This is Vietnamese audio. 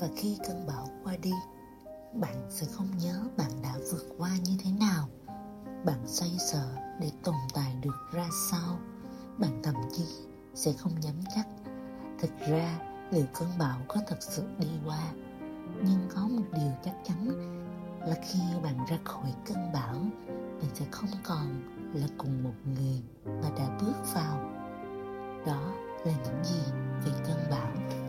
Và khi cơn bão qua đi, bạn sẽ không nhớ bạn đã vượt qua như thế nào. Bạn xoay sở để tồn tại được ra sao. Bạn thậm chí sẽ không dám chắc thực ra liệu cơn bão có thật sự đi qua. Nhưng có một điều chắc chắn là khi bạn ra khỏi cơn bão, bạn sẽ không còn là cùng một người mà đã bước vào. Đó là những gì về cơn bão.